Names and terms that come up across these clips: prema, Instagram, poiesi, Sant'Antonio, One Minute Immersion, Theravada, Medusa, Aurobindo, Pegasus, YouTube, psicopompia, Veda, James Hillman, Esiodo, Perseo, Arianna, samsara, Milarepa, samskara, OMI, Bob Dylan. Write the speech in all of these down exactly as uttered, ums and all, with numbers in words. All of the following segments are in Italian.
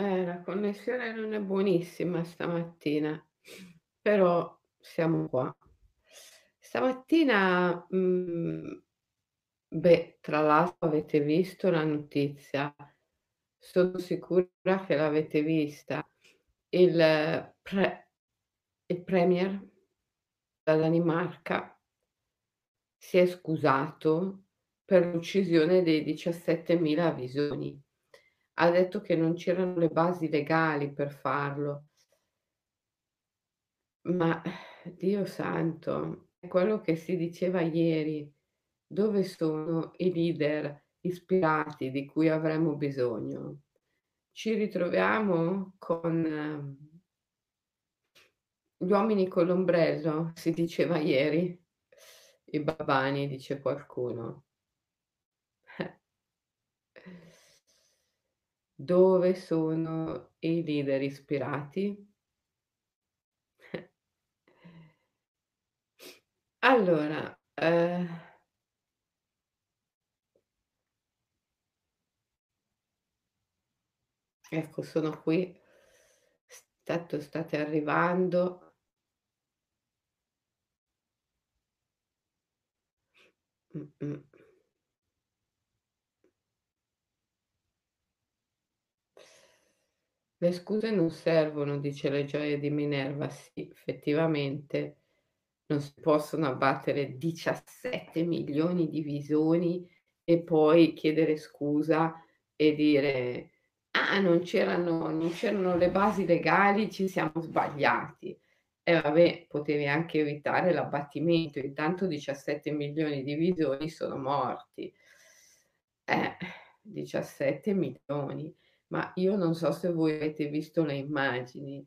Eh, la connessione non è buonissima stamattina, però siamo qua. Stamattina, mh, beh, tra l'altro avete visto la notizia, sono sicura che l'avete vista, il, pre, il premier della Danimarca si è scusato per l'uccisione dei diciassettemila avisoni. Ha detto che non c'erano le basi legali per farlo. Ma Dio santo, è quello che si diceva ieri. Dove sono i leader ispirati di cui avremo bisogno? Ci ritroviamo con gli uomini con l'ombrello, si diceva ieri. I babbani, dice qualcuno. Dove sono i leader ispirati? Allora, eh, ecco, sono qui, stato, state arrivando. Mm-mm. Le scuse non servono, dice le gioie di Minerva. Sì, effettivamente non si possono abbattere diciassette milioni di visoni e poi chiedere scusa e dire ah, non c'erano, non c'erano le basi legali, ci siamo sbagliati. E eh, vabbè, potevi anche evitare l'abbattimento, intanto diciassette milioni di visoni sono morti. Eh, diciassette milioni. Ma io non so se voi avete visto le immagini,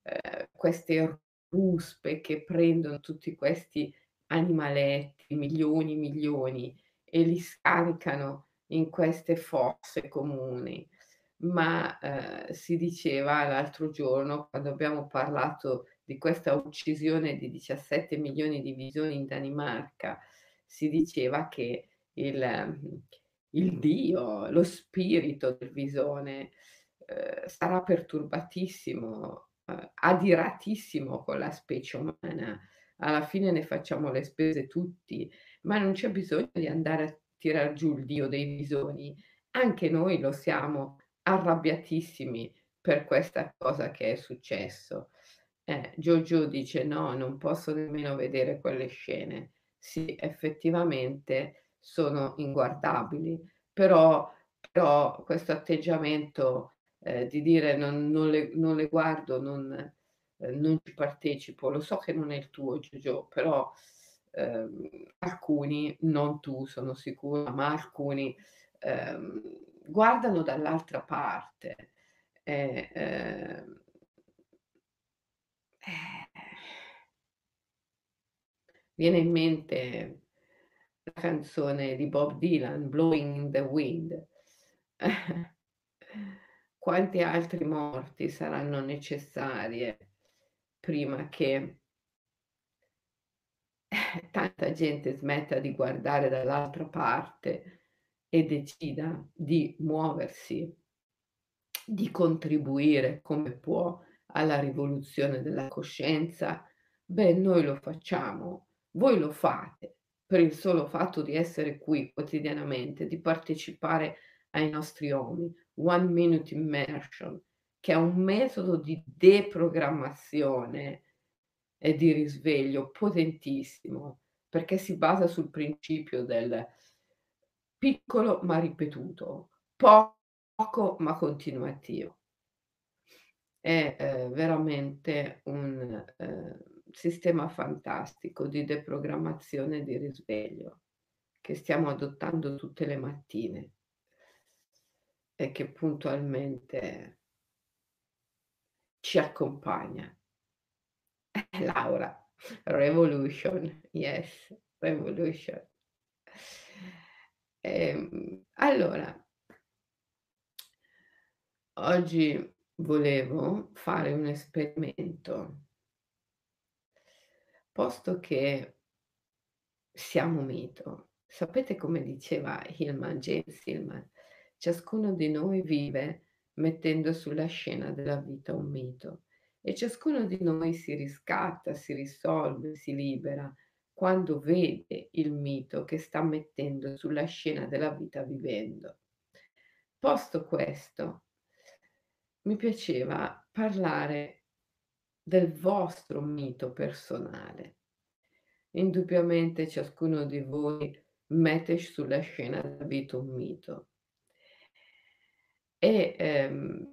eh, queste ruspe che prendono tutti questi animaletti, milioni e milioni, e li scaricano in queste fosse comuni. Ma eh, si diceva l'altro giorno, quando abbiamo parlato di questa uccisione di diciassette milioni di visoni in Danimarca, si diceva che il... il Dio, lo spirito del visone eh, sarà perturbatissimo, eh, adiratissimo con la specie umana. Alla fine ne facciamo le spese tutti, ma non c'è bisogno di andare a tirar giù il Dio dei visoni. Anche noi lo siamo, arrabbiatissimi per questa cosa che è successo. Eh, Giorgio dice no, non posso nemmeno vedere quelle scene. Sì, effettivamente sono inguardabili, però, però questo atteggiamento eh, di dire non, non, le, non le guardo, non, eh, non ci partecipo, lo so che non è il tuo Giorgio, però eh, alcuni, non tu sono sicura, ma alcuni eh, guardano dall'altra parte. Eh, eh, eh, viene in mente la canzone di Bob Dylan, Blowing in the Wind. Quanti altri morti saranno necessarie prima che tanta gente smetta di guardare dall'altra parte e decida di muoversi, di contribuire come può alla rivoluzione della coscienza? Beh, noi lo facciamo, voi lo fate, per il solo fatto di essere qui quotidianamente, di partecipare ai nostri OMI, One Minute Immersion, che è un metodo di deprogrammazione e di risveglio potentissimo, perché si basa sul principio del piccolo ma ripetuto, poco ma continuativo. È eh, veramente un... Eh, sistema fantastico di deprogrammazione e di risveglio che stiamo adottando tutte le mattine e che puntualmente ci accompagna. Laura, revolution, yes, revolution. E, allora, oggi volevo fare un esperimento. Posto che siamo mito, sapete come diceva Hillman, James Hillman, ciascuno di noi vive mettendo sulla scena della vita un mito. E ciascuno di noi si riscatta, si risolve, si libera quando vede il mito che sta mettendo sulla scena della vita vivendo. Posto questo, mi piaceva parlare del vostro mito personale. Indubbiamente ciascuno di voi mette sulla scena della vita un mito. E ehm,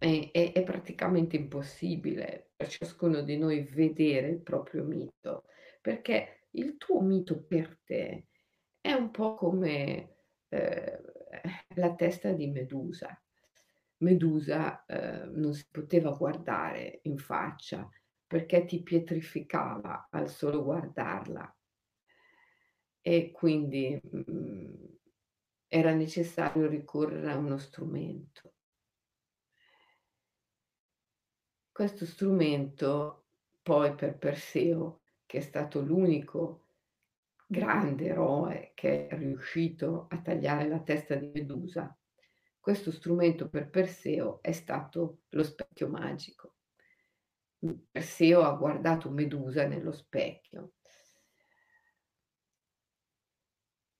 È, è, è praticamente impossibile per ciascuno di noi vedere il proprio mito, perché il tuo mito per te è un po' come eh, la testa di Medusa. Medusa eh, non si poteva guardare in faccia perché ti pietrificava al solo guardarla, e quindi mh, era necessario ricorrere a uno strumento. Questo strumento poi per Perseo, che è stato l'unico grande eroe che è riuscito a tagliare la testa di Medusa, questo strumento per Perseo è stato lo specchio magico. Perseo ha guardato Medusa nello specchio.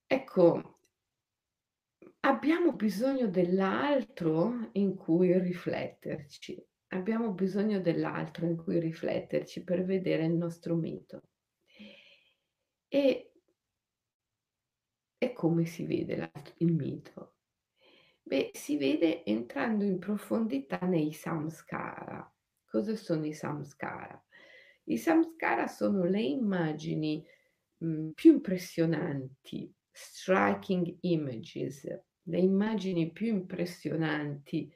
Ecco, abbiamo bisogno dell'altro in cui rifletterci. Abbiamo bisogno dell'altro in cui rifletterci per vedere il nostro mito. E, e come si vede il mito? Beh, si vede entrando in profondità nei samskara. Cosa sono i samskara? I samskara sono le immagini mh, più impressionanti, striking images, le immagini più impressionanti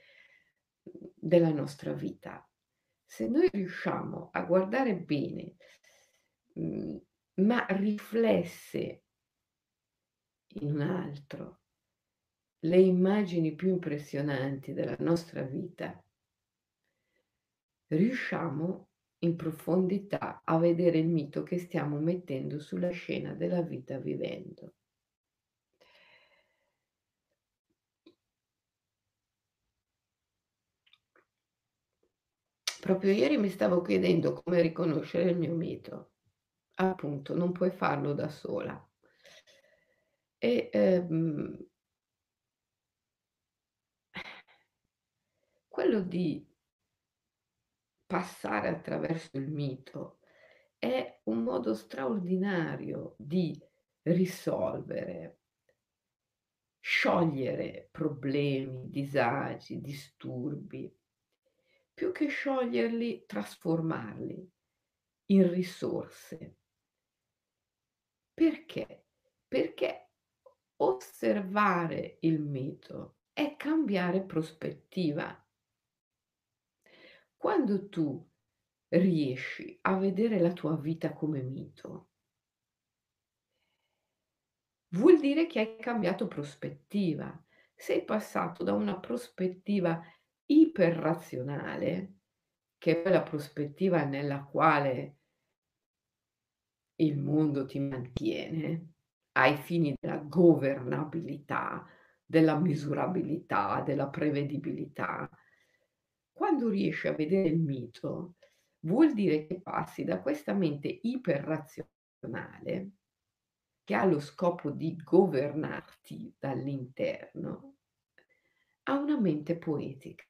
della nostra vita. Se noi riusciamo a guardare bene, ma riflesse in un altro, le immagini più impressionanti della nostra vita, riusciamo in profondità a vedere il mito che stiamo mettendo sulla scena della vita vivendo. Proprio ieri mi stavo chiedendo come riconoscere il mio mito. Appunto, non puoi farlo da sola. E ehm, quello di passare attraverso il mito è un modo straordinario di risolvere, sciogliere problemi, disagi, disturbi. Più che scioglierli, trasformarli in risorse. Perché? Perché osservare il mito è cambiare prospettiva. Quando tu riesci a vedere la tua vita come mito, vuol dire che hai cambiato prospettiva. Sei passato da una prospettiva iperrazionale, che è la prospettiva nella quale il mondo ti mantiene ai fini della governabilità, della misurabilità, della prevedibilità. Quando riesci a vedere il mito, vuol dire che passi da questa mente iperrazionale, che ha lo scopo di governarti dall'interno, a una mente poetica.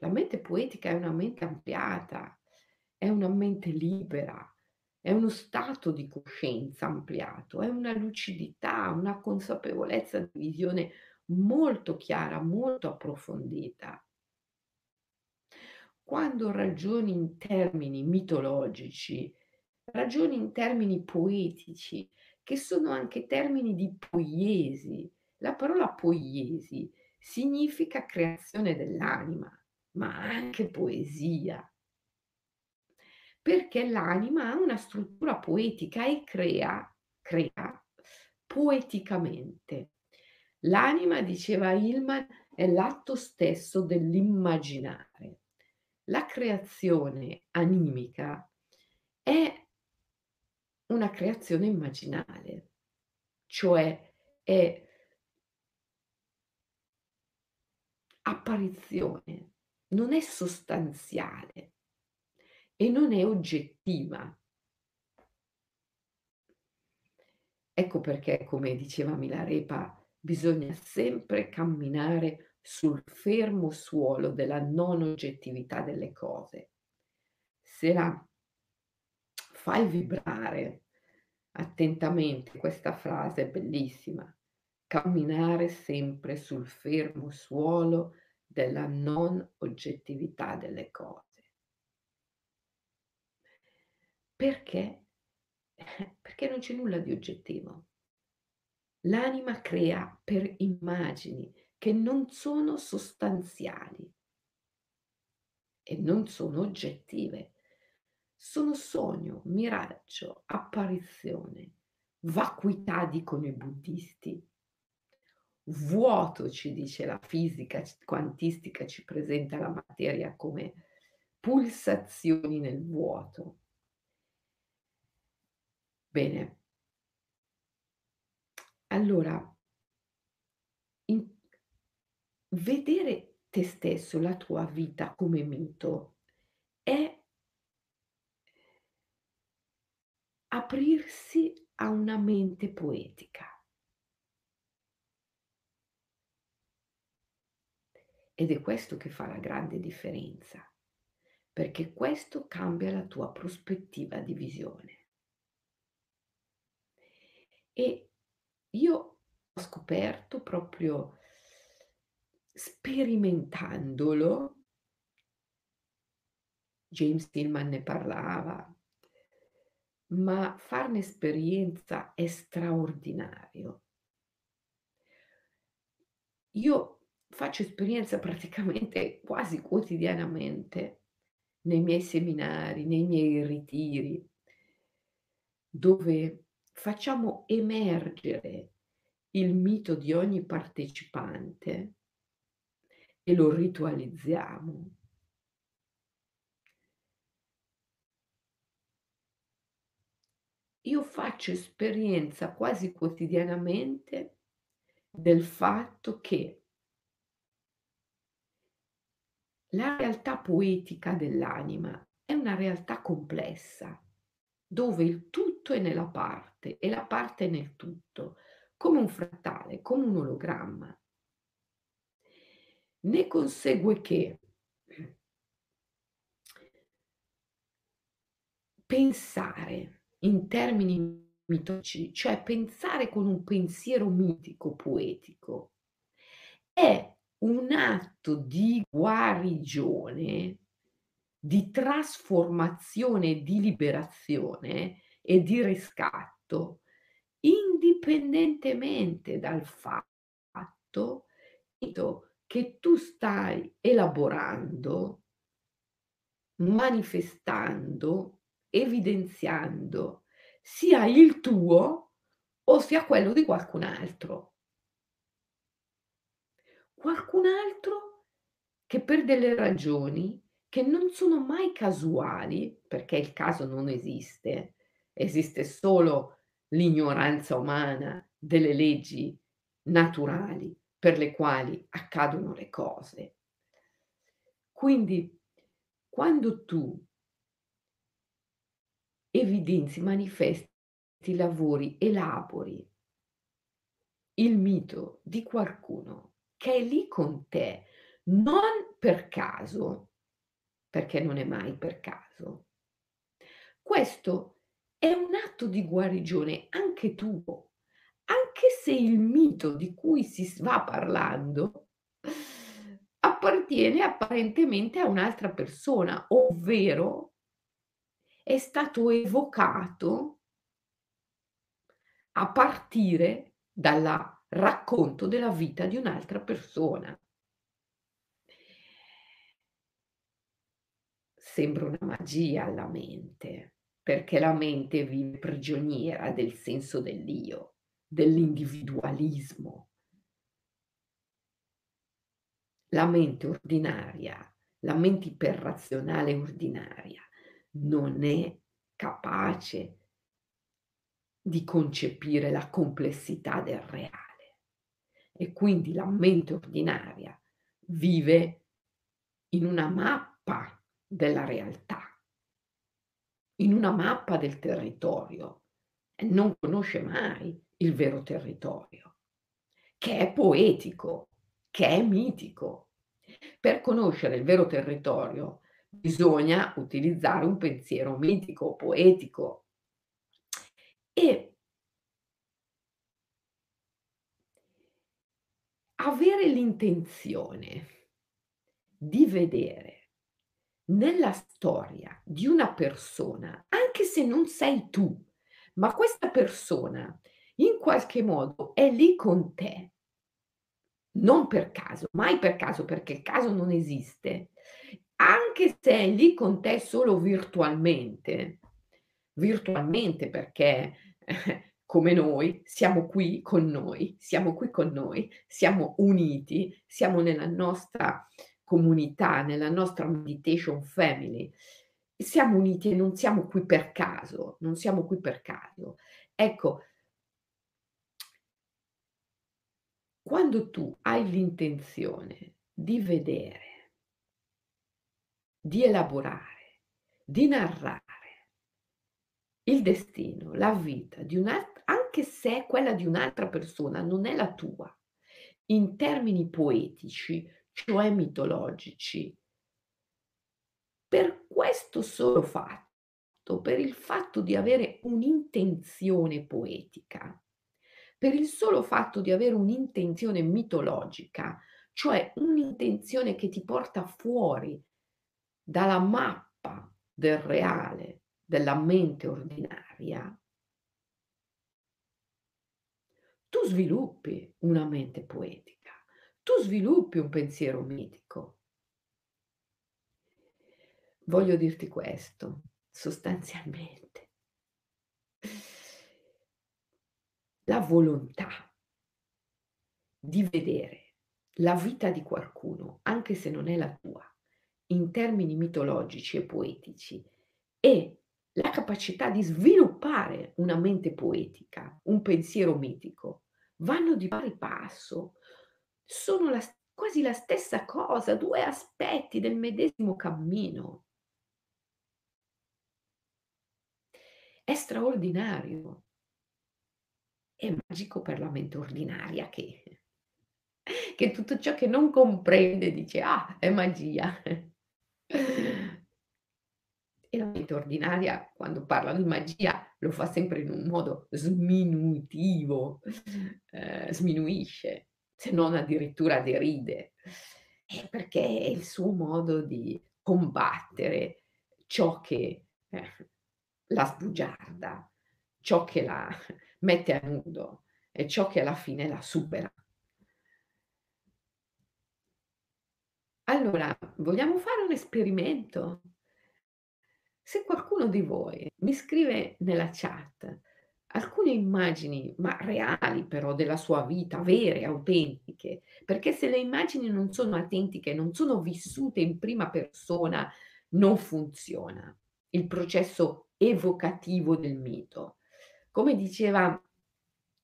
La mente poetica è una mente ampliata, è una mente libera, è uno stato di coscienza ampliato, è una lucidità, una consapevolezza di visione molto chiara, molto approfondita. Quando ragioni in termini mitologici, ragioni in termini poetici, che sono anche termini di poiesi. La parola poiesi significa creazione dell'anima, ma anche poesia, perché l'anima ha una struttura poetica e crea, crea poeticamente. L'anima, diceva Hillman, è l'atto stesso dell'immaginare. La creazione animica è una creazione immaginale, cioè è apparizione, non è sostanziale e non è oggettiva. Ecco perché, come diceva Milarepa, bisogna sempre camminare sul fermo suolo della non oggettività delle cose. Se la fai vibrare attentamente, questa frase è bellissima, camminare sempre sul fermo suolo della non oggettività delle cose. Perché? Perché non c'è nulla di oggettivo. L'anima crea per immagini che non sono sostanziali e non sono oggettive. Sono sogno, miraggio, apparizione, vacuità, dicono i buddisti. Vuoto, ci dice la fisica quantistica, ci presenta la materia come pulsazioni nel vuoto. Bene, allora, in, vedere te stesso, la tua vita come mito, è aprirsi a una mente poetica. Ed è questo che fa la grande differenza, perché questo cambia la tua prospettiva di visione. E io ho scoperto, proprio sperimentandolo, James Hillman ne parlava, ma farne esperienza è straordinario. Io faccio esperienza praticamente quasi quotidianamente nei miei seminari, nei miei ritiri, dove facciamo emergere il mito di ogni partecipante e lo ritualizziamo. Io faccio esperienza quasi quotidianamente del fatto che la realtà poetica dell'anima è una realtà complessa, dove il tutto è nella parte e la parte è nel tutto, come un frattale, come un ologramma. Ne consegue che pensare in termini mitici, cioè pensare con un pensiero mitico, poetico, è un atto di guarigione, di trasformazione, di liberazione e di riscatto, indipendentemente dal fatto che tu stai elaborando, manifestando, evidenziando sia il tuo o sia quello di qualcun altro. Qualcun altro che per delle ragioni che non sono mai casuali, perché il caso non esiste, esiste solo l'ignoranza umana delle leggi naturali per le quali accadono le cose. Quindi, quando tu evidenzi, manifesti, lavori, elabori il mito di qualcuno che è lì con te, non per caso, perché non è mai per caso. Questo è un atto di guarigione anche tuo, anche se il mito di cui si va parlando appartiene apparentemente a un'altra persona, ovvero è stato evocato a partire dal racconto della vita di un'altra persona. Sembra una magia alla mente, perché la mente vive prigioniera del senso dell'io, dell'individualismo. La mente ordinaria, la mente iperrazionale ordinaria, non è capace di concepire la complessità del reale. E quindi la mente ordinaria vive in una mappa della realtà, in una mappa del territorio, e non conosce mai il vero territorio, che è poetico, che è mitico. Per conoscere il vero territorio bisogna utilizzare un pensiero mitico, poetico. E avere l'intenzione di vedere nella storia di una persona, anche se non sei tu, ma questa persona in qualche modo è lì con te, non per caso, mai per caso, perché il caso non esiste, anche se è lì con te solo virtualmente, virtualmente perché eh, come noi, siamo qui con noi, siamo qui con noi, siamo uniti, siamo nella nostra comunità, nella nostra meditation family, siamo uniti e non siamo qui per caso, non siamo qui per caso. Ecco, quando tu hai l'intenzione di vedere, di elaborare, di narrare il destino, la vita di un'altra, anche se quella di un'altra persona non è la tua, in termini poetici, cioè mitologici, per questo solo fatto, per il fatto di avere un'intenzione poetica, per il solo fatto di avere un'intenzione mitologica, cioè un'intenzione che ti porta fuori dalla mappa del reale, della mente ordinaria, tu sviluppi una mente poetica, tu sviluppi un pensiero mitico. Voglio dirti questo, sostanzialmente. La volontà di vedere la vita di qualcuno, anche se non è la tua, in termini mitologici e poetici, e la capacità di sviluppare una mente poetica, un pensiero mitico, vanno di pari passo, sono la, quasi la stessa cosa, due aspetti del medesimo cammino. È straordinario, è magico per la mente ordinaria che, che tutto ciò che non comprende dice, ah, è magia. E la mente ordinaria, quando parla di magia, lo fa sempre in un modo sminuitivo, eh, sminuisce, se non addirittura deride, è perché è il suo modo di combattere ciò che eh, la sbugiarda, ciò che la mette a nudo e ciò che alla fine la supera. Allora, vogliamo fare un esperimento? Se qualcuno di voi mi scrive nella chat alcune immagini, ma reali però, della sua vita, vere, autentiche, perché se le immagini non sono autentiche, non sono vissute in prima persona, non funziona il processo evocativo del mito. Come diceva,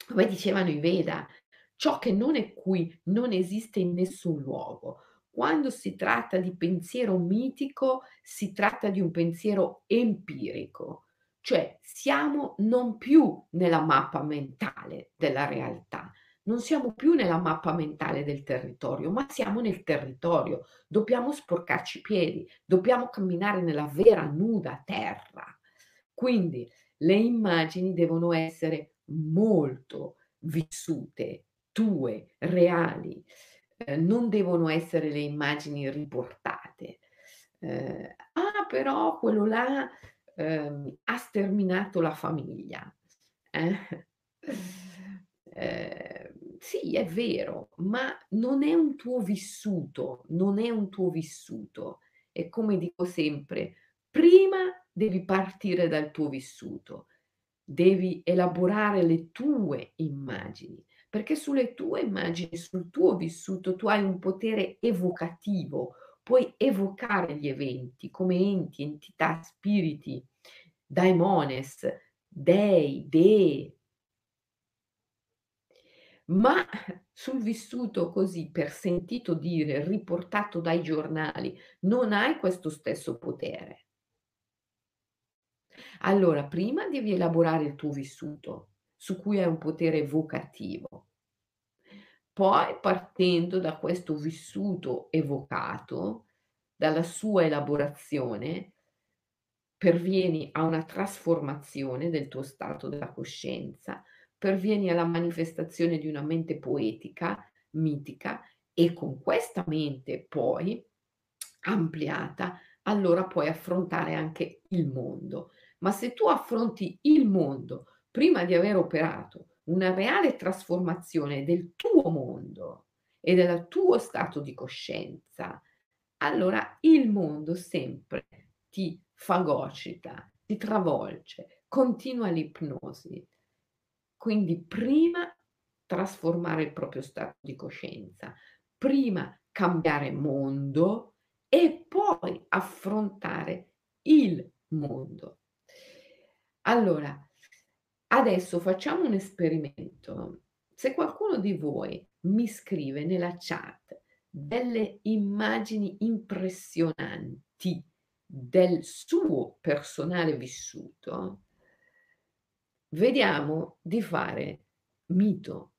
come dicevano i Veda, ciò che non è qui non esiste in nessun luogo. Quando si tratta di pensiero mitico, si tratta di un pensiero empirico, cioè siamo non più nella mappa mentale della realtà, non siamo più nella mappa mentale del territorio, ma siamo nel territorio, dobbiamo sporcarci i piedi, dobbiamo camminare nella vera nuda terra. Quindi le immagini devono essere molto vissute, tue, reali. Non devono essere le immagini riportate. Eh, ah, però quello là eh, ha sterminato la famiglia. Eh? Eh, sì, è vero, ma non è un tuo vissuto, non è un tuo vissuto. E come dico sempre, prima devi partire dal tuo vissuto, devi elaborare le tue immagini. Perché sulle tue immagini, sul tuo vissuto, tu hai un potere evocativo, puoi evocare gli eventi come enti, entità, spiriti, daimones, dei, dee. ma sul vissuto così per sentito dire, riportato dai giornali, non hai questo stesso potere. Allora, prima devi elaborare il tuo vissuto, su cui hai un potere evocativo. Poi, partendo da questo vissuto evocato, dalla sua elaborazione, pervieni a una trasformazione del tuo stato della coscienza, pervieni alla manifestazione di una mente poetica, mitica, e con questa mente poi ampliata, allora puoi affrontare anche il mondo. Ma se tu affronti il mondo prima di aver operato una reale trasformazione del tuo mondo e del tuo stato di coscienza, allora il mondo sempre ti fagocita, ti travolge, continua l'ipnosi. Quindi prima trasformare il proprio stato di coscienza, prima cambiare mondo e poi affrontare il mondo. Allora, adesso facciamo un esperimento. Se qualcuno di voi mi scrive nella chat delle immagini impressionanti del suo personale vissuto, vediamo di fare mito,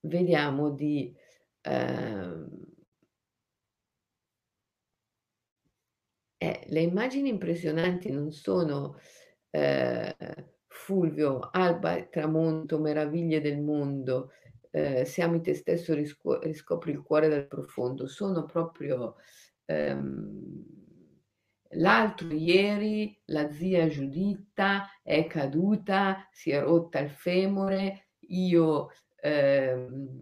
vediamo di eh, eh, le immagini impressionanti non sono eh, Fulvio, alba e tramonto, meraviglie del mondo, eh, se ami te stesso riscu- riscopri il cuore dal profondo, sono proprio ehm, l'altro ieri la zia Giuditta è caduta, si è rotta il femore, io ehm,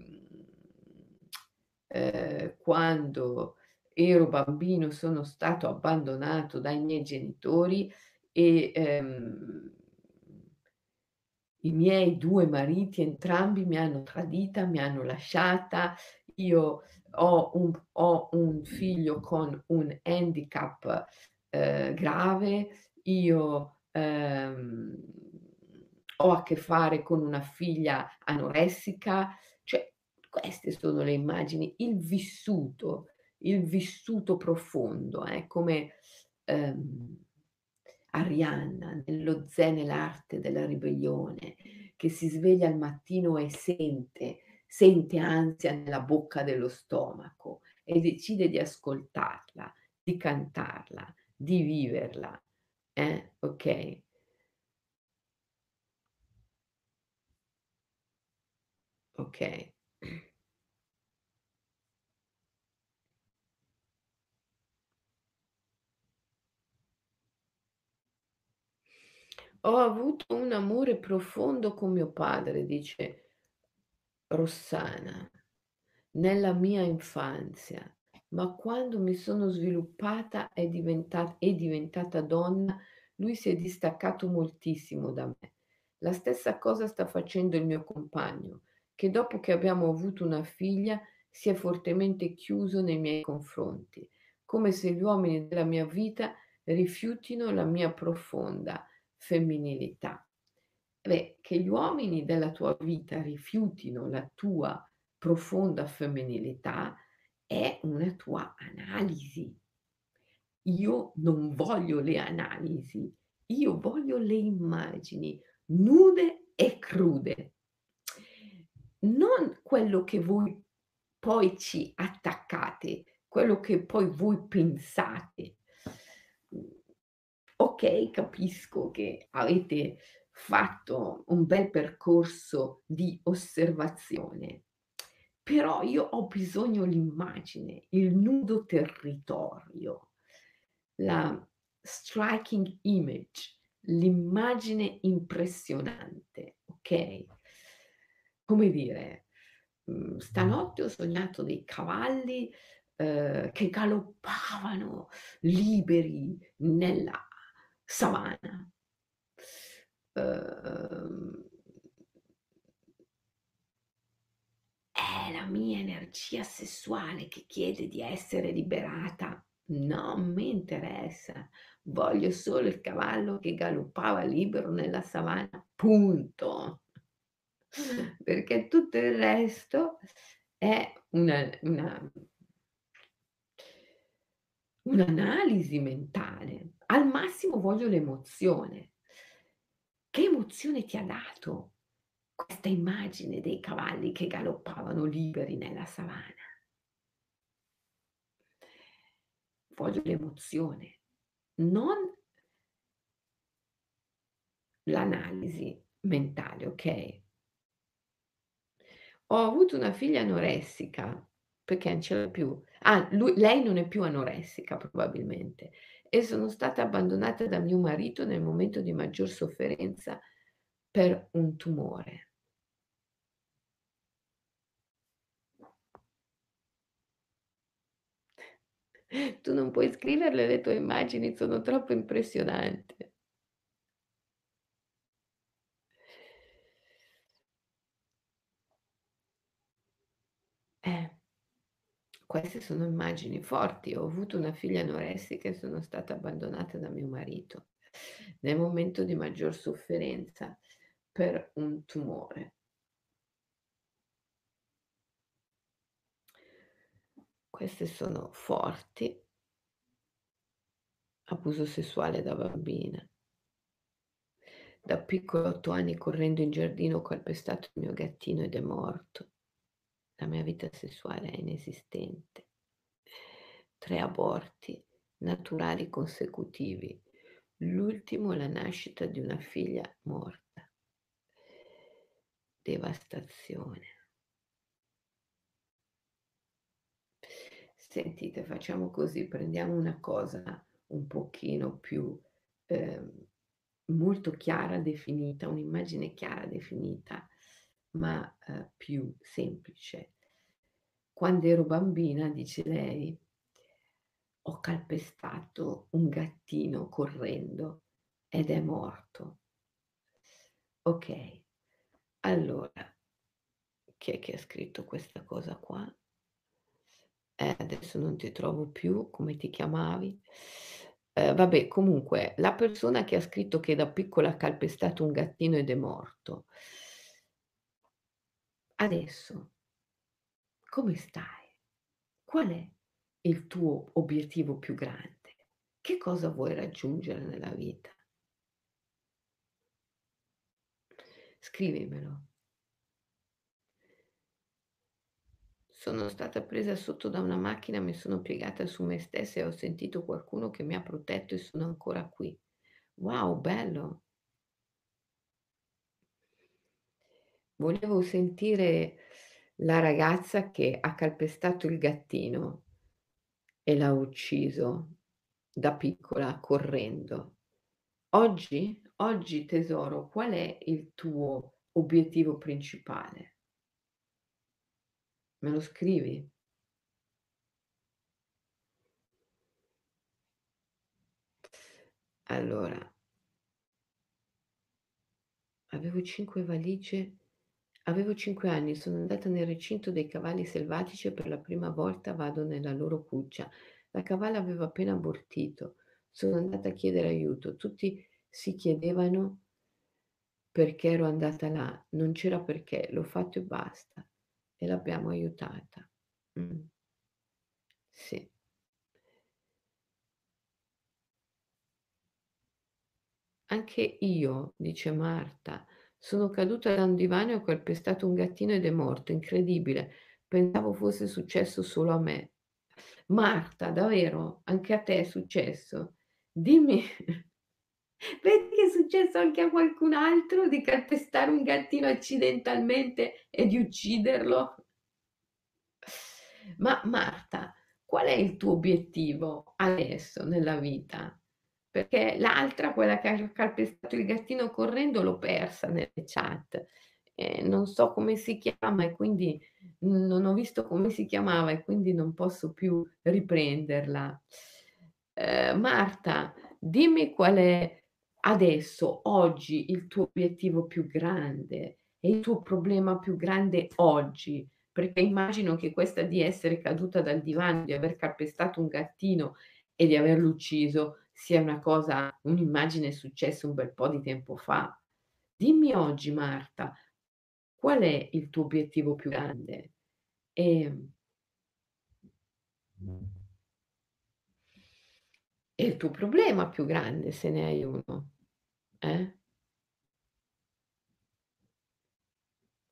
eh, quando ero bambino sono stato abbandonato dai miei genitori e ehm, i miei due mariti entrambi mi hanno tradita, mi hanno lasciata, io ho un, ho un figlio con un handicap Eh, grave, io ehm, ho a che fare con una figlia anoressica, cioè queste sono le immagini, il vissuto, il vissuto profondo, eh, come ehm, Arianna nello Zen e l'arte della ribellione, che si sveglia al mattino e sente, sente ansia nella bocca dello stomaco e decide di ascoltarla, di cantarla, di viverla, eh? Ok? Ok. Ho avuto un amore profondo con mio padre, dice Rossana, nella mia infanzia. Ma quando mi sono sviluppata e diventata, è diventata donna, lui si è distaccato moltissimo da me. La stessa cosa sta facendo il mio compagno, che dopo che abbiamo avuto una figlia si è fortemente chiuso nei miei confronti, come se gli uomini della mia vita rifiutino la mia profonda femminilità. Beh, che gli uomini della tua vita rifiutino la tua profonda femminilità è una tua analisi. Io non voglio le analisi, io voglio le immagini nude e crude. Non quello che voi poi ci attaccate, quello che poi voi pensate. Ok, capisco che avete fatto un bel percorso di osservazione, però io ho bisogno dell'immagine, il nudo territorio, la striking image, l'immagine impressionante, ok? Come dire, stanotte ho sognato dei cavalli eh, che galoppavano liberi nella savana. Uh, È la mia energia sessuale che chiede di essere liberata. Non mi interessa. Voglio solo il cavallo che galoppava libero nella savana. Punto. perché tutto il resto è una, una, un'analisi mentale. Al massimo voglio l'emozione. Che emozione ti ha dato questa immagine dei cavalli che galoppavano liberi nella savana? Voglio l'emozione, non l'analisi mentale, ok? Ho avuto una figlia anoressica, perché non c'era più. Ah, lui, lei non è più anoressica probabilmente, e sono stata abbandonata da mio marito nel momento di maggior sofferenza per un tumore. Tu non puoi scriverle, le tue immagini sono troppo impressionanti. Eh, queste sono immagini forti. Ho avuto una figlia anoressica e sono stata abbandonata da mio marito nel momento di maggior sofferenza per un tumore. Queste sono forti. Abuso sessuale da bambina. Da piccolo, otto anni, correndo in giardino, ho calpestato il mio gattino ed è morto. La mia vita sessuale è inesistente. Tre aborti naturali consecutivi. L'ultimo, la nascita di una figlia morta. Devastazione. Sentite, facciamo così, prendiamo una cosa un pochino più eh, molto chiara, definita, un'immagine chiara, definita, ma eh, più semplice. Quando ero bambina, dice lei, ho calpestato un gattino correndo ed è morto. Ok, allora, chi è che ha scritto questa cosa qua? Eh, adesso non ti trovo più, come ti chiamavi? Eh, vabbè, comunque, la persona che ha scritto che da piccola ha calpestato un gattino ed è morto. Adesso, come stai? Qual è il tuo obiettivo più grande? Che cosa vuoi raggiungere nella vita? Scrivimelo. Sono stata presa sotto da una macchina, mi sono piegata su me stessa e ho sentito qualcuno che mi ha protetto e sono ancora qui. Wow, bello! Volevo sentire la ragazza che ha calpestato il gattino e l'ha ucciso da piccola correndo. Oggi, oggi tesoro, qual è il tuo obiettivo principale? Me lo scrivi? Allora, avevo cinque valigie, avevo cinque anni, sono andata nel recinto dei cavalli selvatici e per la prima volta vado nella loro cuccia. La cavalla aveva appena abortito, sono andata a chiedere aiuto, tutti si chiedevano perché ero andata là, non c'era perché, l'ho fatto e basta. E l'abbiamo aiutata. Mm. Sì. Anche io, dice Marta, sono caduta da un divano e ho calpestato un gattino ed è morto. Incredibile. Pensavo fosse successo solo a me. Marta, davvero? Anche a te è successo? Dimmi. Vedi che è successo anche a qualcun altro di calpestare un gattino accidentalmente e di ucciderlo? Ma Marta, qual è il tuo obiettivo adesso nella vita? Perché l'altra, quella che ha calpestato il gattino correndo, l'ho persa nelle chat. Eh, non so come si chiama e quindi non ho visto come si chiamava e quindi non posso più riprenderla. Eh, Marta, dimmi qual è adesso, oggi, il tuo obiettivo più grande e il tuo problema più grande oggi, perché immagino che questa di essere caduta dal divano, di aver calpestato un gattino e di averlo ucciso sia una cosa, un'immagine successa un bel po' di tempo fa. Dimmi oggi, Marta, qual è il tuo obiettivo più grande? E, e il tuo problema più grande, se ne hai uno. Eh?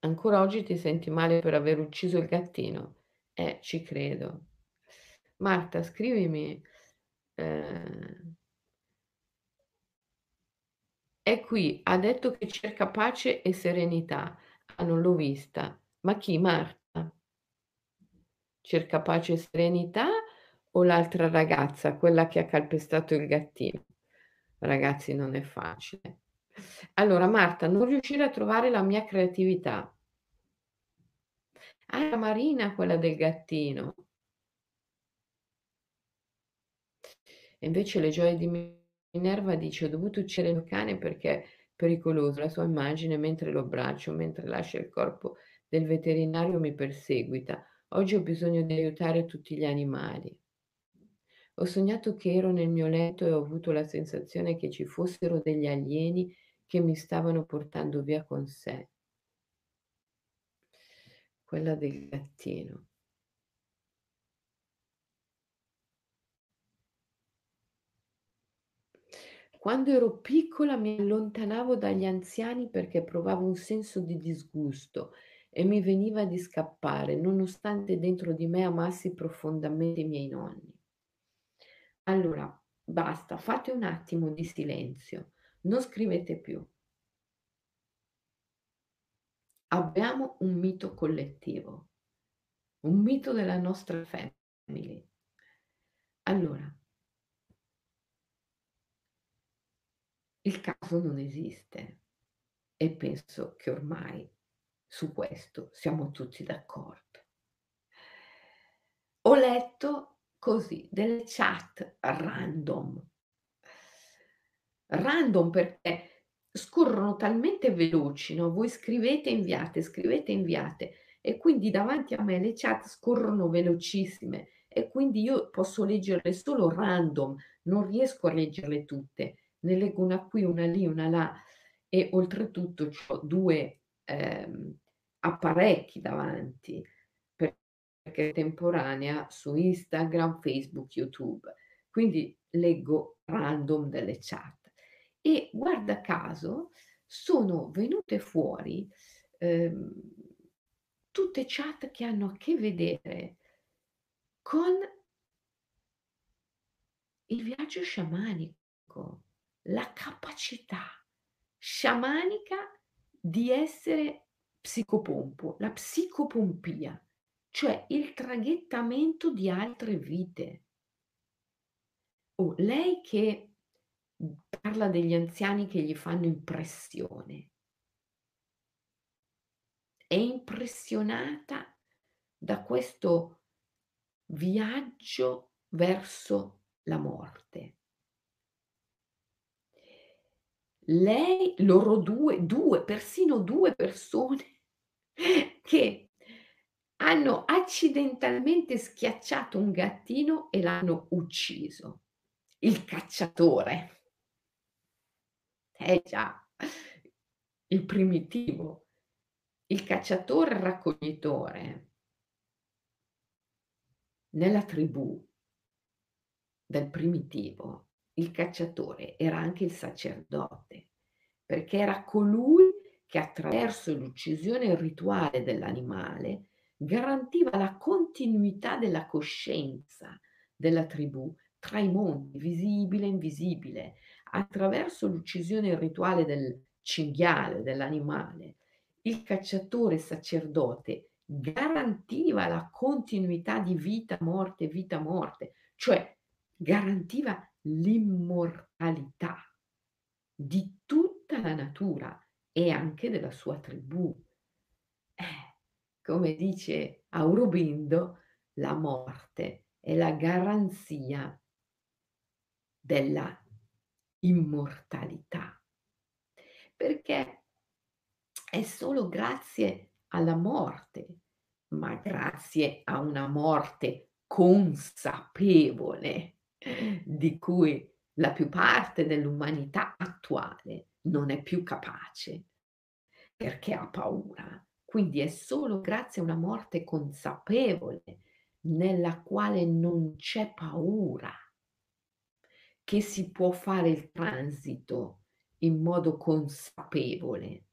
Ancora oggi ti senti male per aver ucciso il gattino? Eh, ci credo. Marta, scrivimi. Eh, è qui, ha detto che cerca pace e serenità. Ah, non l'ho vista. Ma chi, Marta? Cerca pace e serenità o l'altra ragazza, quella che ha calpestato il gattino? Ragazzi, non è facile. Allora, Marta, non riuscire a trovare la mia creatività. Ah, la Marina, quella del gattino. E invece le gioie di Minerva dice: ho dovuto uccidere il cane perché è pericoloso. La sua immagine, mentre lo abbraccio, mentre lascia il corpo del veterinario, mi perseguita. Oggi ho bisogno di aiutare tutti gli animali. Ho sognato che ero nel mio letto e ho avuto la sensazione che ci fossero degli alieni che mi stavano portando via con sé. Quella del gattino. Quando ero piccola mi allontanavo dagli anziani perché provavo un senso di disgusto e mi veniva di scappare, nonostante dentro di me amassi profondamente i miei nonni. Allora, basta, fate un attimo di silenzio, non scrivete più. Abbiamo un mito collettivo, un mito della nostra famiglia. Allora, il caso non esiste e penso che ormai su questo siamo tutti d'accordo. Ho letto così, delle chat random. Random perché scorrono talmente veloci, no? Voi scrivete, inviate, scrivete, inviate e quindi davanti a me le chat scorrono velocissime e quindi io posso leggerle solo random, non riesco a leggerle tutte, ne leggo una qui, una lì, una là e oltretutto ho due ehm, apparecchi davanti, perché è temporanea su Instagram, Facebook, YouTube. Quindi leggo random delle chat. E guarda caso sono venute fuori ehm, tutte chat che hanno a che vedere con il viaggio sciamanico, la capacità sciamanica di essere psicopompo, la psicopompia. Cioè il traghettamento di altre vite. Oh, lei che parla degli anziani che gli fanno impressione, è impressionata da questo viaggio verso la morte. Lei, loro due, due, persino due persone che hanno accidentalmente schiacciato un gattino e l'hanno ucciso. Il cacciatore. Eh già, il primitivo. Il cacciatore raccoglitore. Nella tribù del primitivo, il cacciatore era anche il sacerdote, perché era colui che attraverso l'uccisione rituale dell'animale garantiva la continuità della coscienza della tribù tra i mondi, visibile e invisibile, attraverso l'uccisione rituale del cinghiale, dell'animale. Il cacciatore sacerdote garantiva la continuità di vita, morte, vita, morte, cioè garantiva l'immortalità di tutta la natura e anche della sua tribù. Eh. Come dice Aurobindo, la morte è la garanzia della immortalità, perché è solo grazie alla morte, ma grazie a una morte consapevole, di cui la più parte dell'umanità attuale non è più capace, perché ha paura. Quindi è solo grazie a una morte consapevole, nella quale non c'è paura, che si può fare il transito in modo consapevole,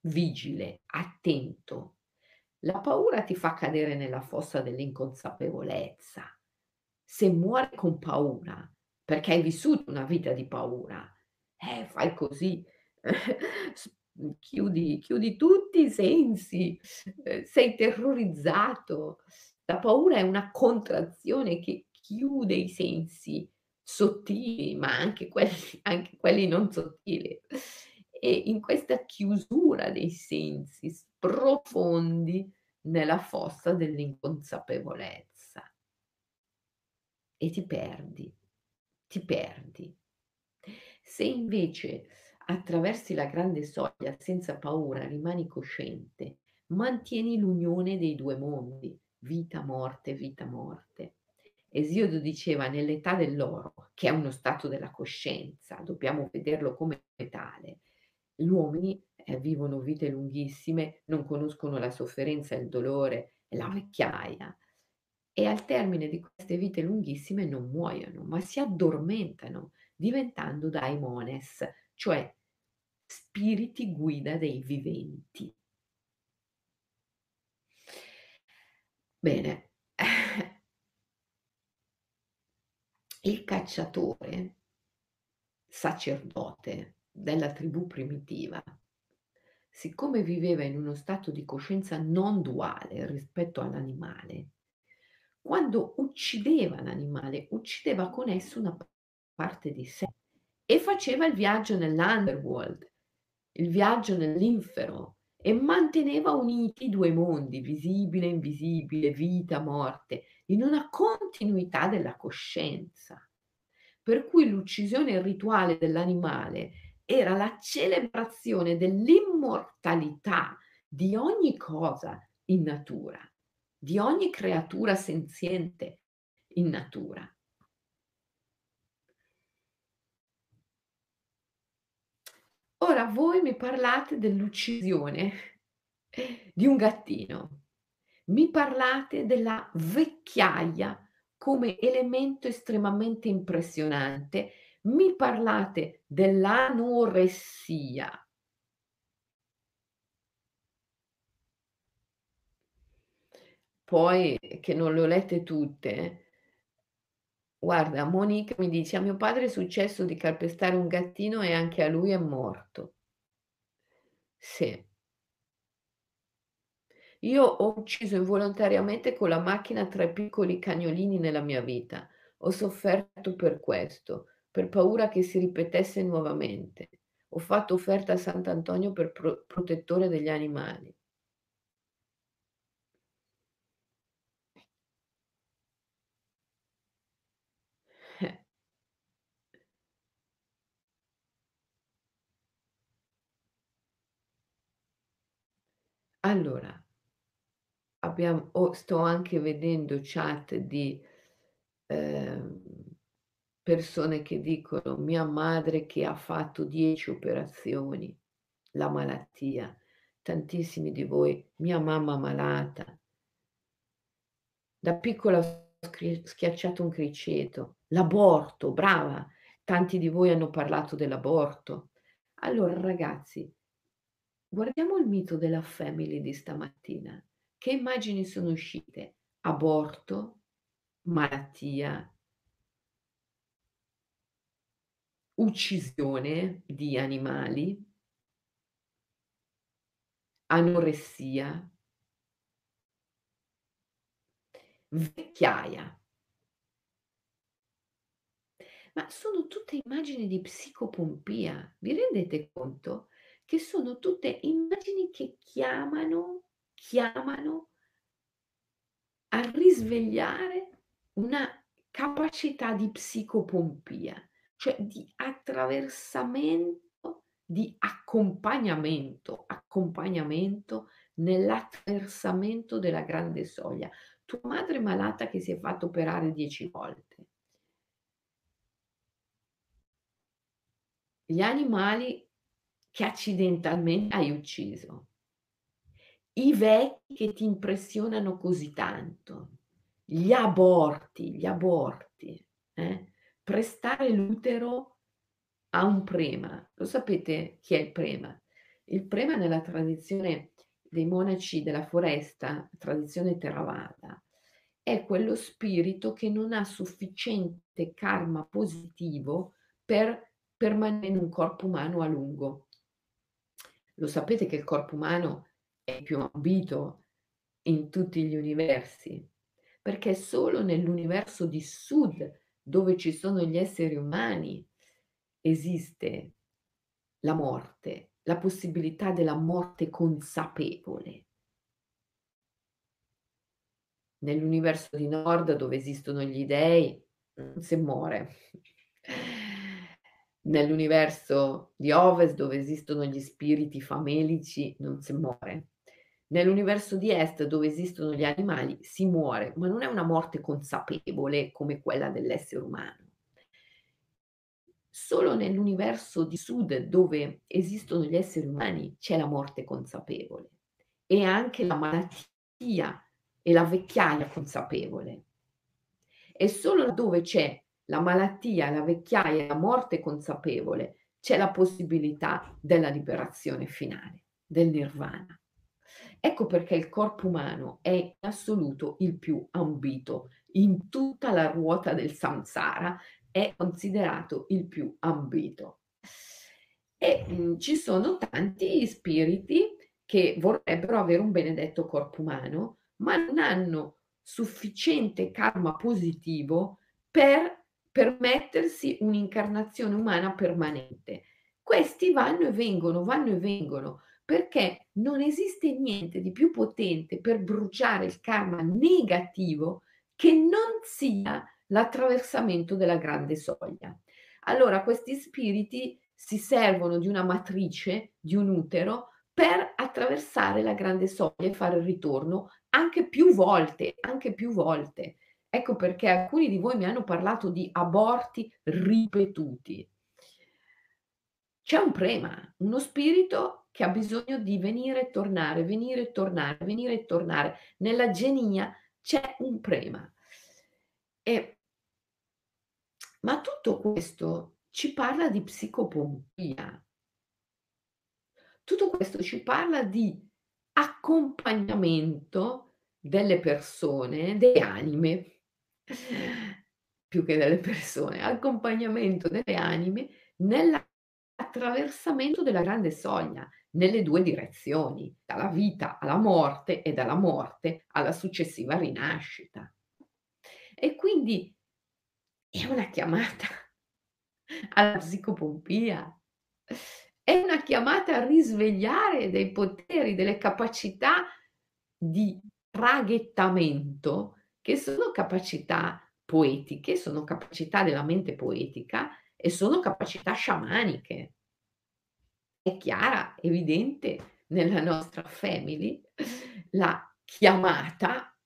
vigile, attento. La paura ti fa cadere nella fossa dell'inconsapevolezza. Se muori con paura, perché hai vissuto una vita di paura, eh, fai così, chiudi, chiudi tutti i sensi, sei terrorizzato. La paura è una contrazione che chiude i sensi sottili, ma anche quelli, anche quelli non sottili. E in questa chiusura dei sensi profondi nella fossa dell'inconsapevolezza. E ti perdi, ti perdi. Se invece attraversi la grande soglia senza paura, rimani cosciente, mantieni l'unione dei due mondi. Vita, morte, vita, morte. Esiodo diceva nell'età dell'oro, che è uno stato della coscienza, dobbiamo vederlo come tale. Gli uomini eh, vivono vite lunghissime, non conoscono la sofferenza, il dolore, la vecchiaia, e al termine di queste vite lunghissime non muoiono, ma si addormentano, diventando daimones, cioè spiriti guida dei viventi. Bene, il cacciatore, sacerdote della tribù primitiva, siccome viveva in uno stato di coscienza non duale rispetto all'animale, quando uccideva l'animale, uccideva con esso una parte di sé e faceva il viaggio nell'underworld, il viaggio nell'infero, e manteneva uniti i due mondi, visibile e invisibile, vita, morte, in una continuità della coscienza. Per cui l'uccisione rituale dell'animale era la celebrazione dell'immortalità di ogni cosa in natura, di ogni creatura senziente in natura. Ora voi mi parlate dell'uccisione di un gattino, mi parlate della vecchiaia come elemento estremamente impressionante, mi parlate dell'anoressia. Poi, che non le ho lette tutte, guarda, Monique mi dice, a mio padre è successo di calpestare un gattino e anche a lui è morto. Sì. Io ho ucciso involontariamente con la macchina tre piccoli cagnolini nella mia vita. Ho sofferto per questo, per paura che si ripetesse nuovamente. Ho fatto offerta a Sant'Antonio per pro- protettore degli animali. Allora, abbiamo, oh, sto anche vedendo chat di eh, persone che dicono mia madre che ha fatto dieci operazioni, la malattia, tantissimi di voi, mia mamma malata, da piccola ho schiacciato un criceto, l'aborto, brava, tanti di voi hanno parlato dell'aborto. Allora ragazzi, guardiamo il mito della family di stamattina. Che immagini sono uscite? Aborto, malattia, uccisione di animali, anoressia, vecchiaia. Ma sono tutte immagini di psicopompia. Vi rendete conto? Che sono tutte immagini che chiamano, chiamano a risvegliare una capacità di psicopompia, cioè di attraversamento, di accompagnamento, accompagnamento nell'attraversamento della grande soglia. Tua madre malata che si è fatta operare dieci volte. Gli animali che accidentalmente hai ucciso, i vecchi che ti impressionano così tanto, gli aborti, gli aborti, eh? Prestare l'utero a un prema. Lo sapete chi è il prema? Il prema nella tradizione dei monaci della foresta, tradizione Theravada, è quello spirito che non ha sufficiente karma positivo per permanere in un corpo umano a lungo. Lo sapete che il corpo umano è il più ambito in tutti gli universi, perché solo nell'universo di Sud, dove ci sono gli esseri umani, esiste la morte, la possibilità della morte consapevole. Nell'universo di Nord, dove esistono gli dei, non si muore. Nell'universo di Ovest, dove esistono gli spiriti famelici, non si muore. Nell'universo di Est, dove esistono gli animali, si muore, ma non è una morte consapevole come quella dell'essere umano. Solo nell'universo di Sud, dove esistono gli esseri umani, c'è la morte consapevole e anche la malattia e la vecchiaia consapevole. E solo laddove c'è la malattia, la vecchiaia e la morte consapevole, c'è la possibilità della liberazione finale, del nirvana. Ecco perché il corpo umano è in assoluto il più ambito. In tutta la ruota del samsara è considerato il più ambito. E mh, ci sono tanti spiriti che vorrebbero avere un benedetto corpo umano, ma non hanno sufficiente karma positivo per permettersi un'incarnazione umana permanente. Questi vanno e vengono, vanno e vengono, perché non esiste niente di più potente per bruciare il karma negativo che non sia l'attraversamento della grande soglia. Allora questi spiriti si servono di una matrice, di un utero, per attraversare la grande soglia e fare il ritorno anche più volte, anche più volte. Ecco perché alcuni di voi mi hanno parlato di aborti ripetuti. C'è un prema, uno spirito che ha bisogno di venire e tornare, venire e tornare, venire e tornare. Nella genia c'è un prema. E, ma tutto questo ci parla di psicopomia. Tutto questo ci parla di accompagnamento delle persone, delle anime, più che delle persone, accompagnamento delle anime nell'attraversamento della grande soglia, nelle due direzioni, dalla vita alla morte e dalla morte alla successiva rinascita. E quindi è una chiamata alla psicopompia, è una chiamata a risvegliare dei poteri, delle capacità di traghettamento, che sono capacità poetiche, sono capacità della mente poetica e sono capacità sciamaniche. È chiara, evidente nella nostra family la chiamata,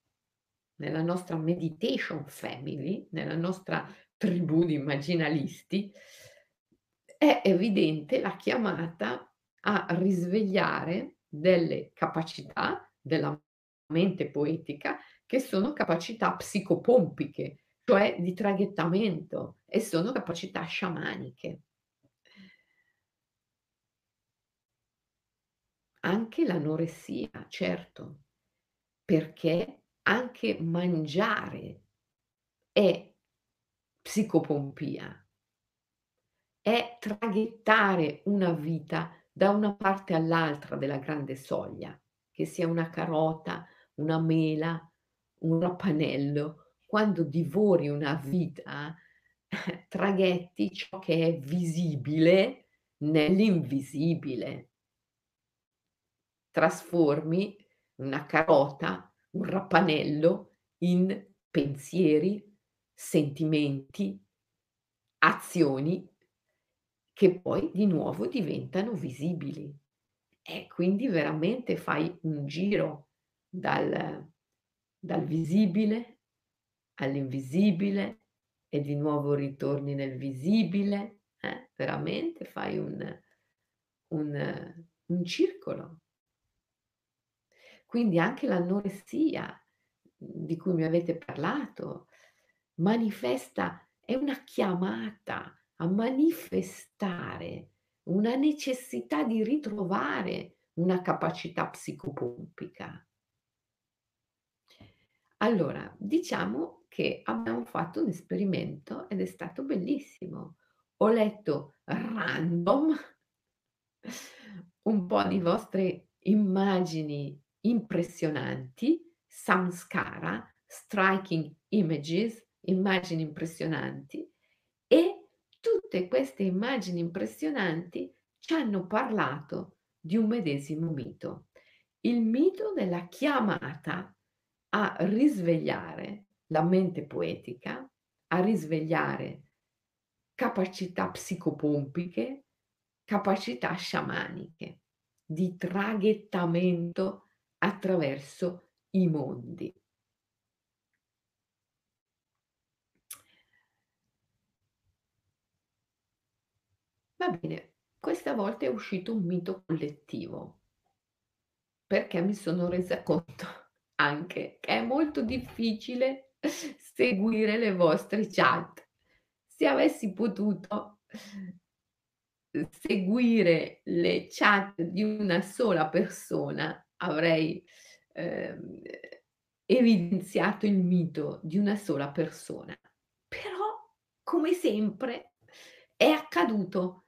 nella nostra meditation family, nella nostra tribù di immaginalisti, è evidente la chiamata a risvegliare delle capacità della mente poetica che sono capacità psicopompiche, cioè di traghettamento, e sono capacità sciamaniche. Anche l'anoressia, certo, perché anche mangiare è psicopompia, è traghettare una vita da una parte all'altra della grande soglia, che sia una carota, una mela, un rapanello. Quando divori una vita, traghetti ciò che è visibile nell'invisibile. Trasformi una carota, un rapanello, in pensieri, sentimenti, azioni che poi di nuovo diventano visibili. E quindi veramente fai un giro dal, dal visibile all'invisibile e di nuovo ritorni nel visibile. Eh? Veramente fai un, un, un circolo. Quindi anche l'anoressia di cui mi avete parlato manifesta, è una chiamata a manifestare una necessità di ritrovare una capacità psicopompica. Allora, diciamo che abbiamo fatto un esperimento ed è stato bellissimo. Ho letto random un po' di vostre immagini impressionanti, samskara, striking images, immagini impressionanti, e tutte queste immagini impressionanti ci hanno parlato di un medesimo mito, il mito della chiamata a risvegliare la mente poetica, a risvegliare capacità psicopompiche, capacità sciamaniche di traghettamento attraverso i mondi. Va bene, questa volta è uscito un mito collettivo, perché mi sono resa conto anche che è molto difficile seguire le vostre chat. Se avessi potuto seguire le chat di una sola persona, avrei eh, evidenziato il mito di una sola persona. Però, come sempre, è accaduto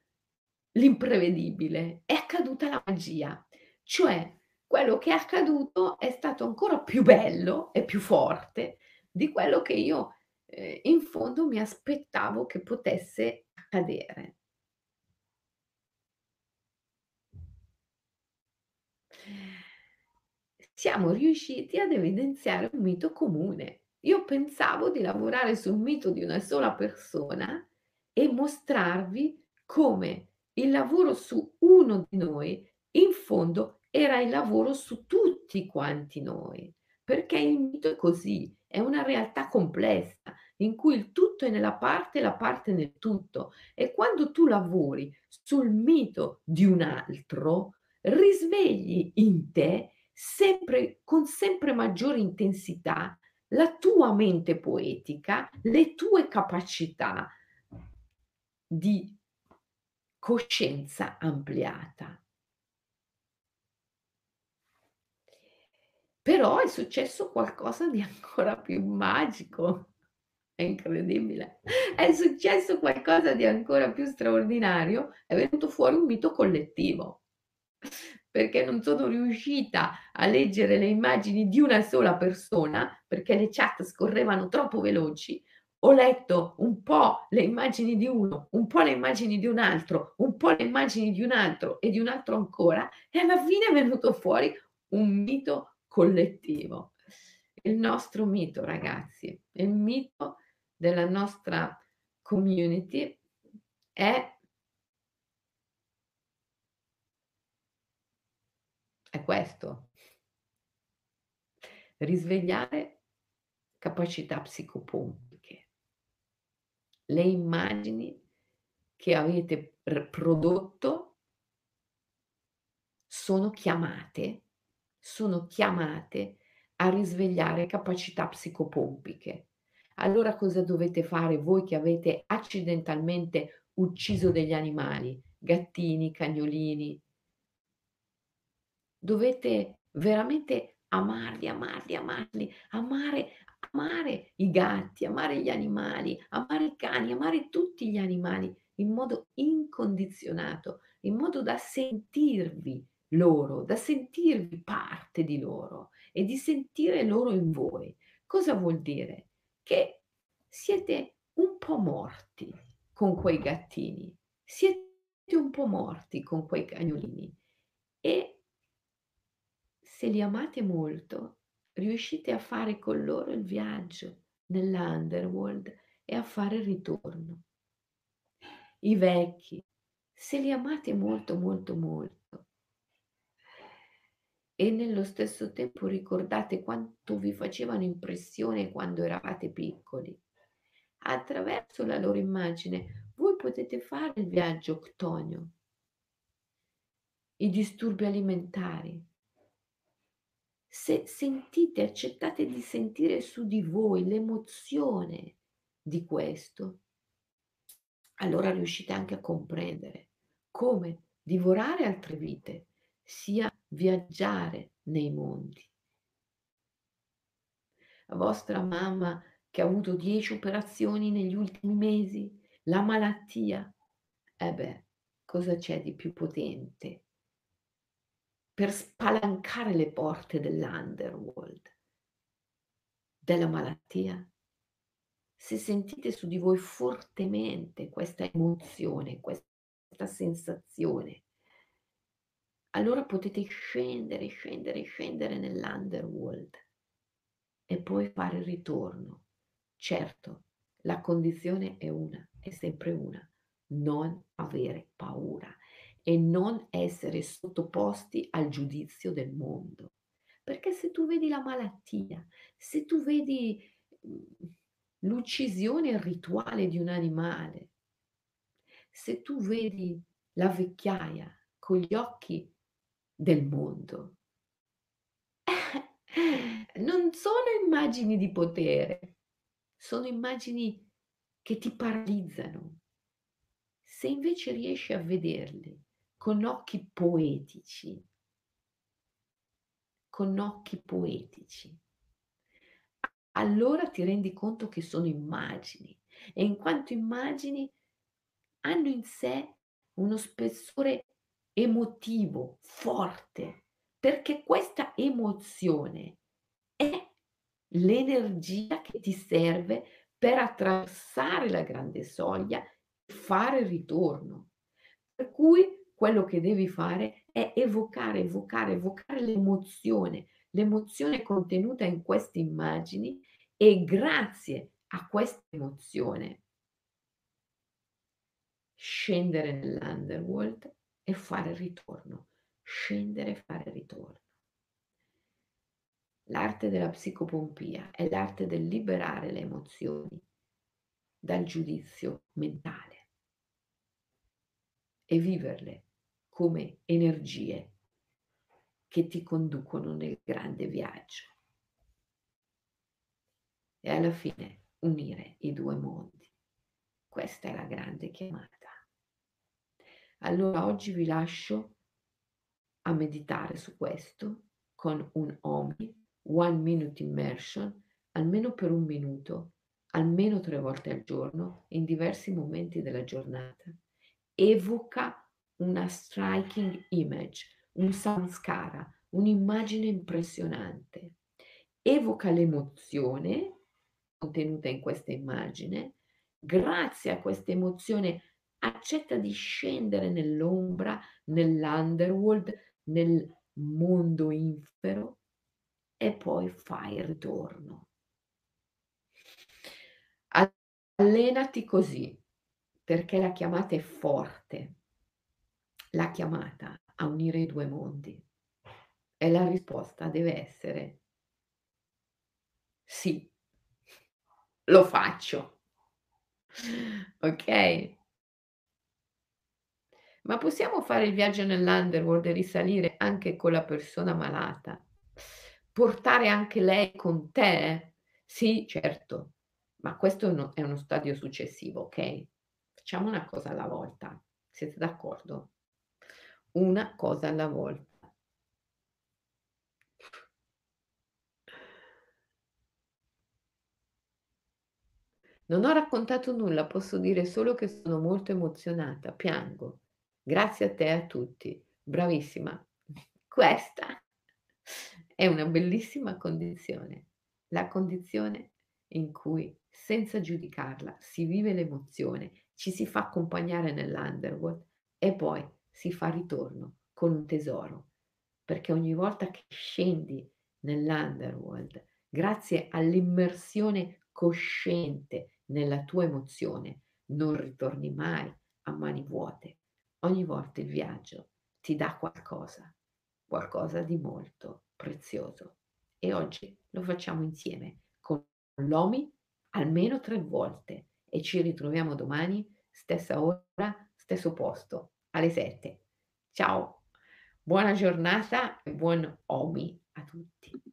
l'imprevedibile, è accaduta la magia. Cioè, quello che è accaduto è stato ancora più bello e più forte di quello che io eh, in fondo mi aspettavo che potesse accadere. Siamo riusciti ad evidenziare un mito comune. Io pensavo di lavorare sul mito di una sola persona e mostrarvi come il lavoro su uno di noi in fondo era il lavoro su tutti quanti noi, perché il mito è così, è una realtà complessa in cui il tutto è nella parte e la parte nel tutto, e quando tu lavori sul mito di un altro risvegli in te sempre, con sempre maggiore intensità, la tua mente poetica, le tue capacità di coscienza ampliata. Però è successo qualcosa di ancora più magico, è incredibile, è successo qualcosa di ancora più straordinario, è venuto fuori un mito collettivo, perché non sono riuscita a leggere le immagini di una sola persona, perché le chat scorrevano troppo veloci. Ho letto un po' le immagini di uno, un po' le immagini di un altro, un po' le immagini di un altro e di un altro ancora, e alla fine è venuto fuori un mito collettivo. Il nostro mito, ragazzi, il mito della nostra community è, è questo: risvegliare capacità psicopompiche. Le immagini che avete prodotto sono chiamate sono chiamate a risvegliare capacità psicopompiche. Allora cosa dovete fare voi che avete accidentalmente ucciso degli animali, gattini, cagnolini? Dovete veramente amarli, amarli, amarli, amare, amare i gatti, amare gli animali, amare i cani, amare tutti gli animali in modo incondizionato, in modo da sentirvi loro, da sentirvi parte di loro e di sentire loro in voi. Cosa vuol dire? Che siete un po' morti con quei gattini, siete un po' morti con quei cagnolini, e se li amate molto riuscite a fare con loro il viaggio nell'underworld e a fare il ritorno. I vecchi, se li amate molto molto molto e nello stesso tempo ricordate quanto vi facevano impressione quando eravate piccoli, attraverso la loro immagine voi potete fare il viaggio octonio, i disturbi alimentari. se sentite, accettate di sentire su di voi l'emozione di questo, allora riuscite anche a comprendere come divorare altre vite sia viaggiare nei mondi. La vostra mamma che ha avuto dieci operazioni negli ultimi mesi, la malattia, e beh, cosa c'è di più potente per spalancare le porte dell'underworld, della malattia? Se sentite su di voi fortemente questa emozione, questa sensazione, allora potete scendere, scendere, scendere nell'underworld e poi fare il ritorno. Certo, la condizione è una, è sempre una, non avere paura e non essere sottoposti al giudizio del mondo. Perché se tu vedi la malattia, se tu vedi l'uccisione rituale di un animale, se tu vedi la vecchiaia con gli occhi del mondo, non sono immagini di potere, sono immagini che ti paralizzano. Se invece riesci a vederli con occhi poetici, con occhi poetici, allora ti rendi conto che sono immagini, e in quanto immagini hanno in sé uno spessore emotivo forte, perché questa emozione è l'energia che ti serve per attraversare la grande soglia e fare il ritorno. Per cui quello che devi fare è evocare, evocare, evocare l'emozione, l'emozione contenuta in queste immagini, e grazie a questa emozione scendere nell'underworld e fare il ritorno, scendere e fare il ritorno. L'arte della psicopompia è l'arte del liberare le emozioni dal giudizio mentale e viverle come energie che ti conducono nel grande viaggio. E alla fine unire i due mondi. Questa è la grande chiamata. Allora oggi vi lascio a meditare su questo con un O M I, One Minute Immersion, almeno per un minuto, almeno tre volte al giorno, in diversi momenti della giornata. Evoca una striking image, un samskara, un'immagine impressionante. Evoca l'emozione contenuta in questa immagine. Grazie a questa emozione accetta di scendere nell'ombra, nell'underworld, nel mondo infero, e poi fai il ritorno. Allenati così, perché la chiamata è forte. La chiamata a unire i due mondi, e la risposta deve essere sì, lo faccio, ok? Ma possiamo fare il viaggio nell'underworld e risalire anche con la persona malata, portare anche lei con te? Sì, certo, ma questo è uno stadio successivo, ok? Facciamo una cosa alla volta, siete d'accordo? Una cosa alla volta. Non ho raccontato nulla, posso dire solo che sono molto emozionata, piango. Grazie a te e a tutti. Bravissima. Questa è una bellissima condizione, la condizione in cui senza giudicarla si vive l'emozione, ci si fa accompagnare nell'underworld e poi si fa ritorno con un tesoro, perché ogni volta che scendi nell'underworld, grazie all'immersione cosciente nella tua emozione, non ritorni mai a mani vuote. Ogni volta il viaggio ti dà qualcosa, qualcosa di molto prezioso. E oggi lo facciamo insieme con l'O M I almeno tre volte, e ci ritroviamo domani, stessa ora, stesso posto, alle sette. Ciao, buona giornata e buon O M I a tutti.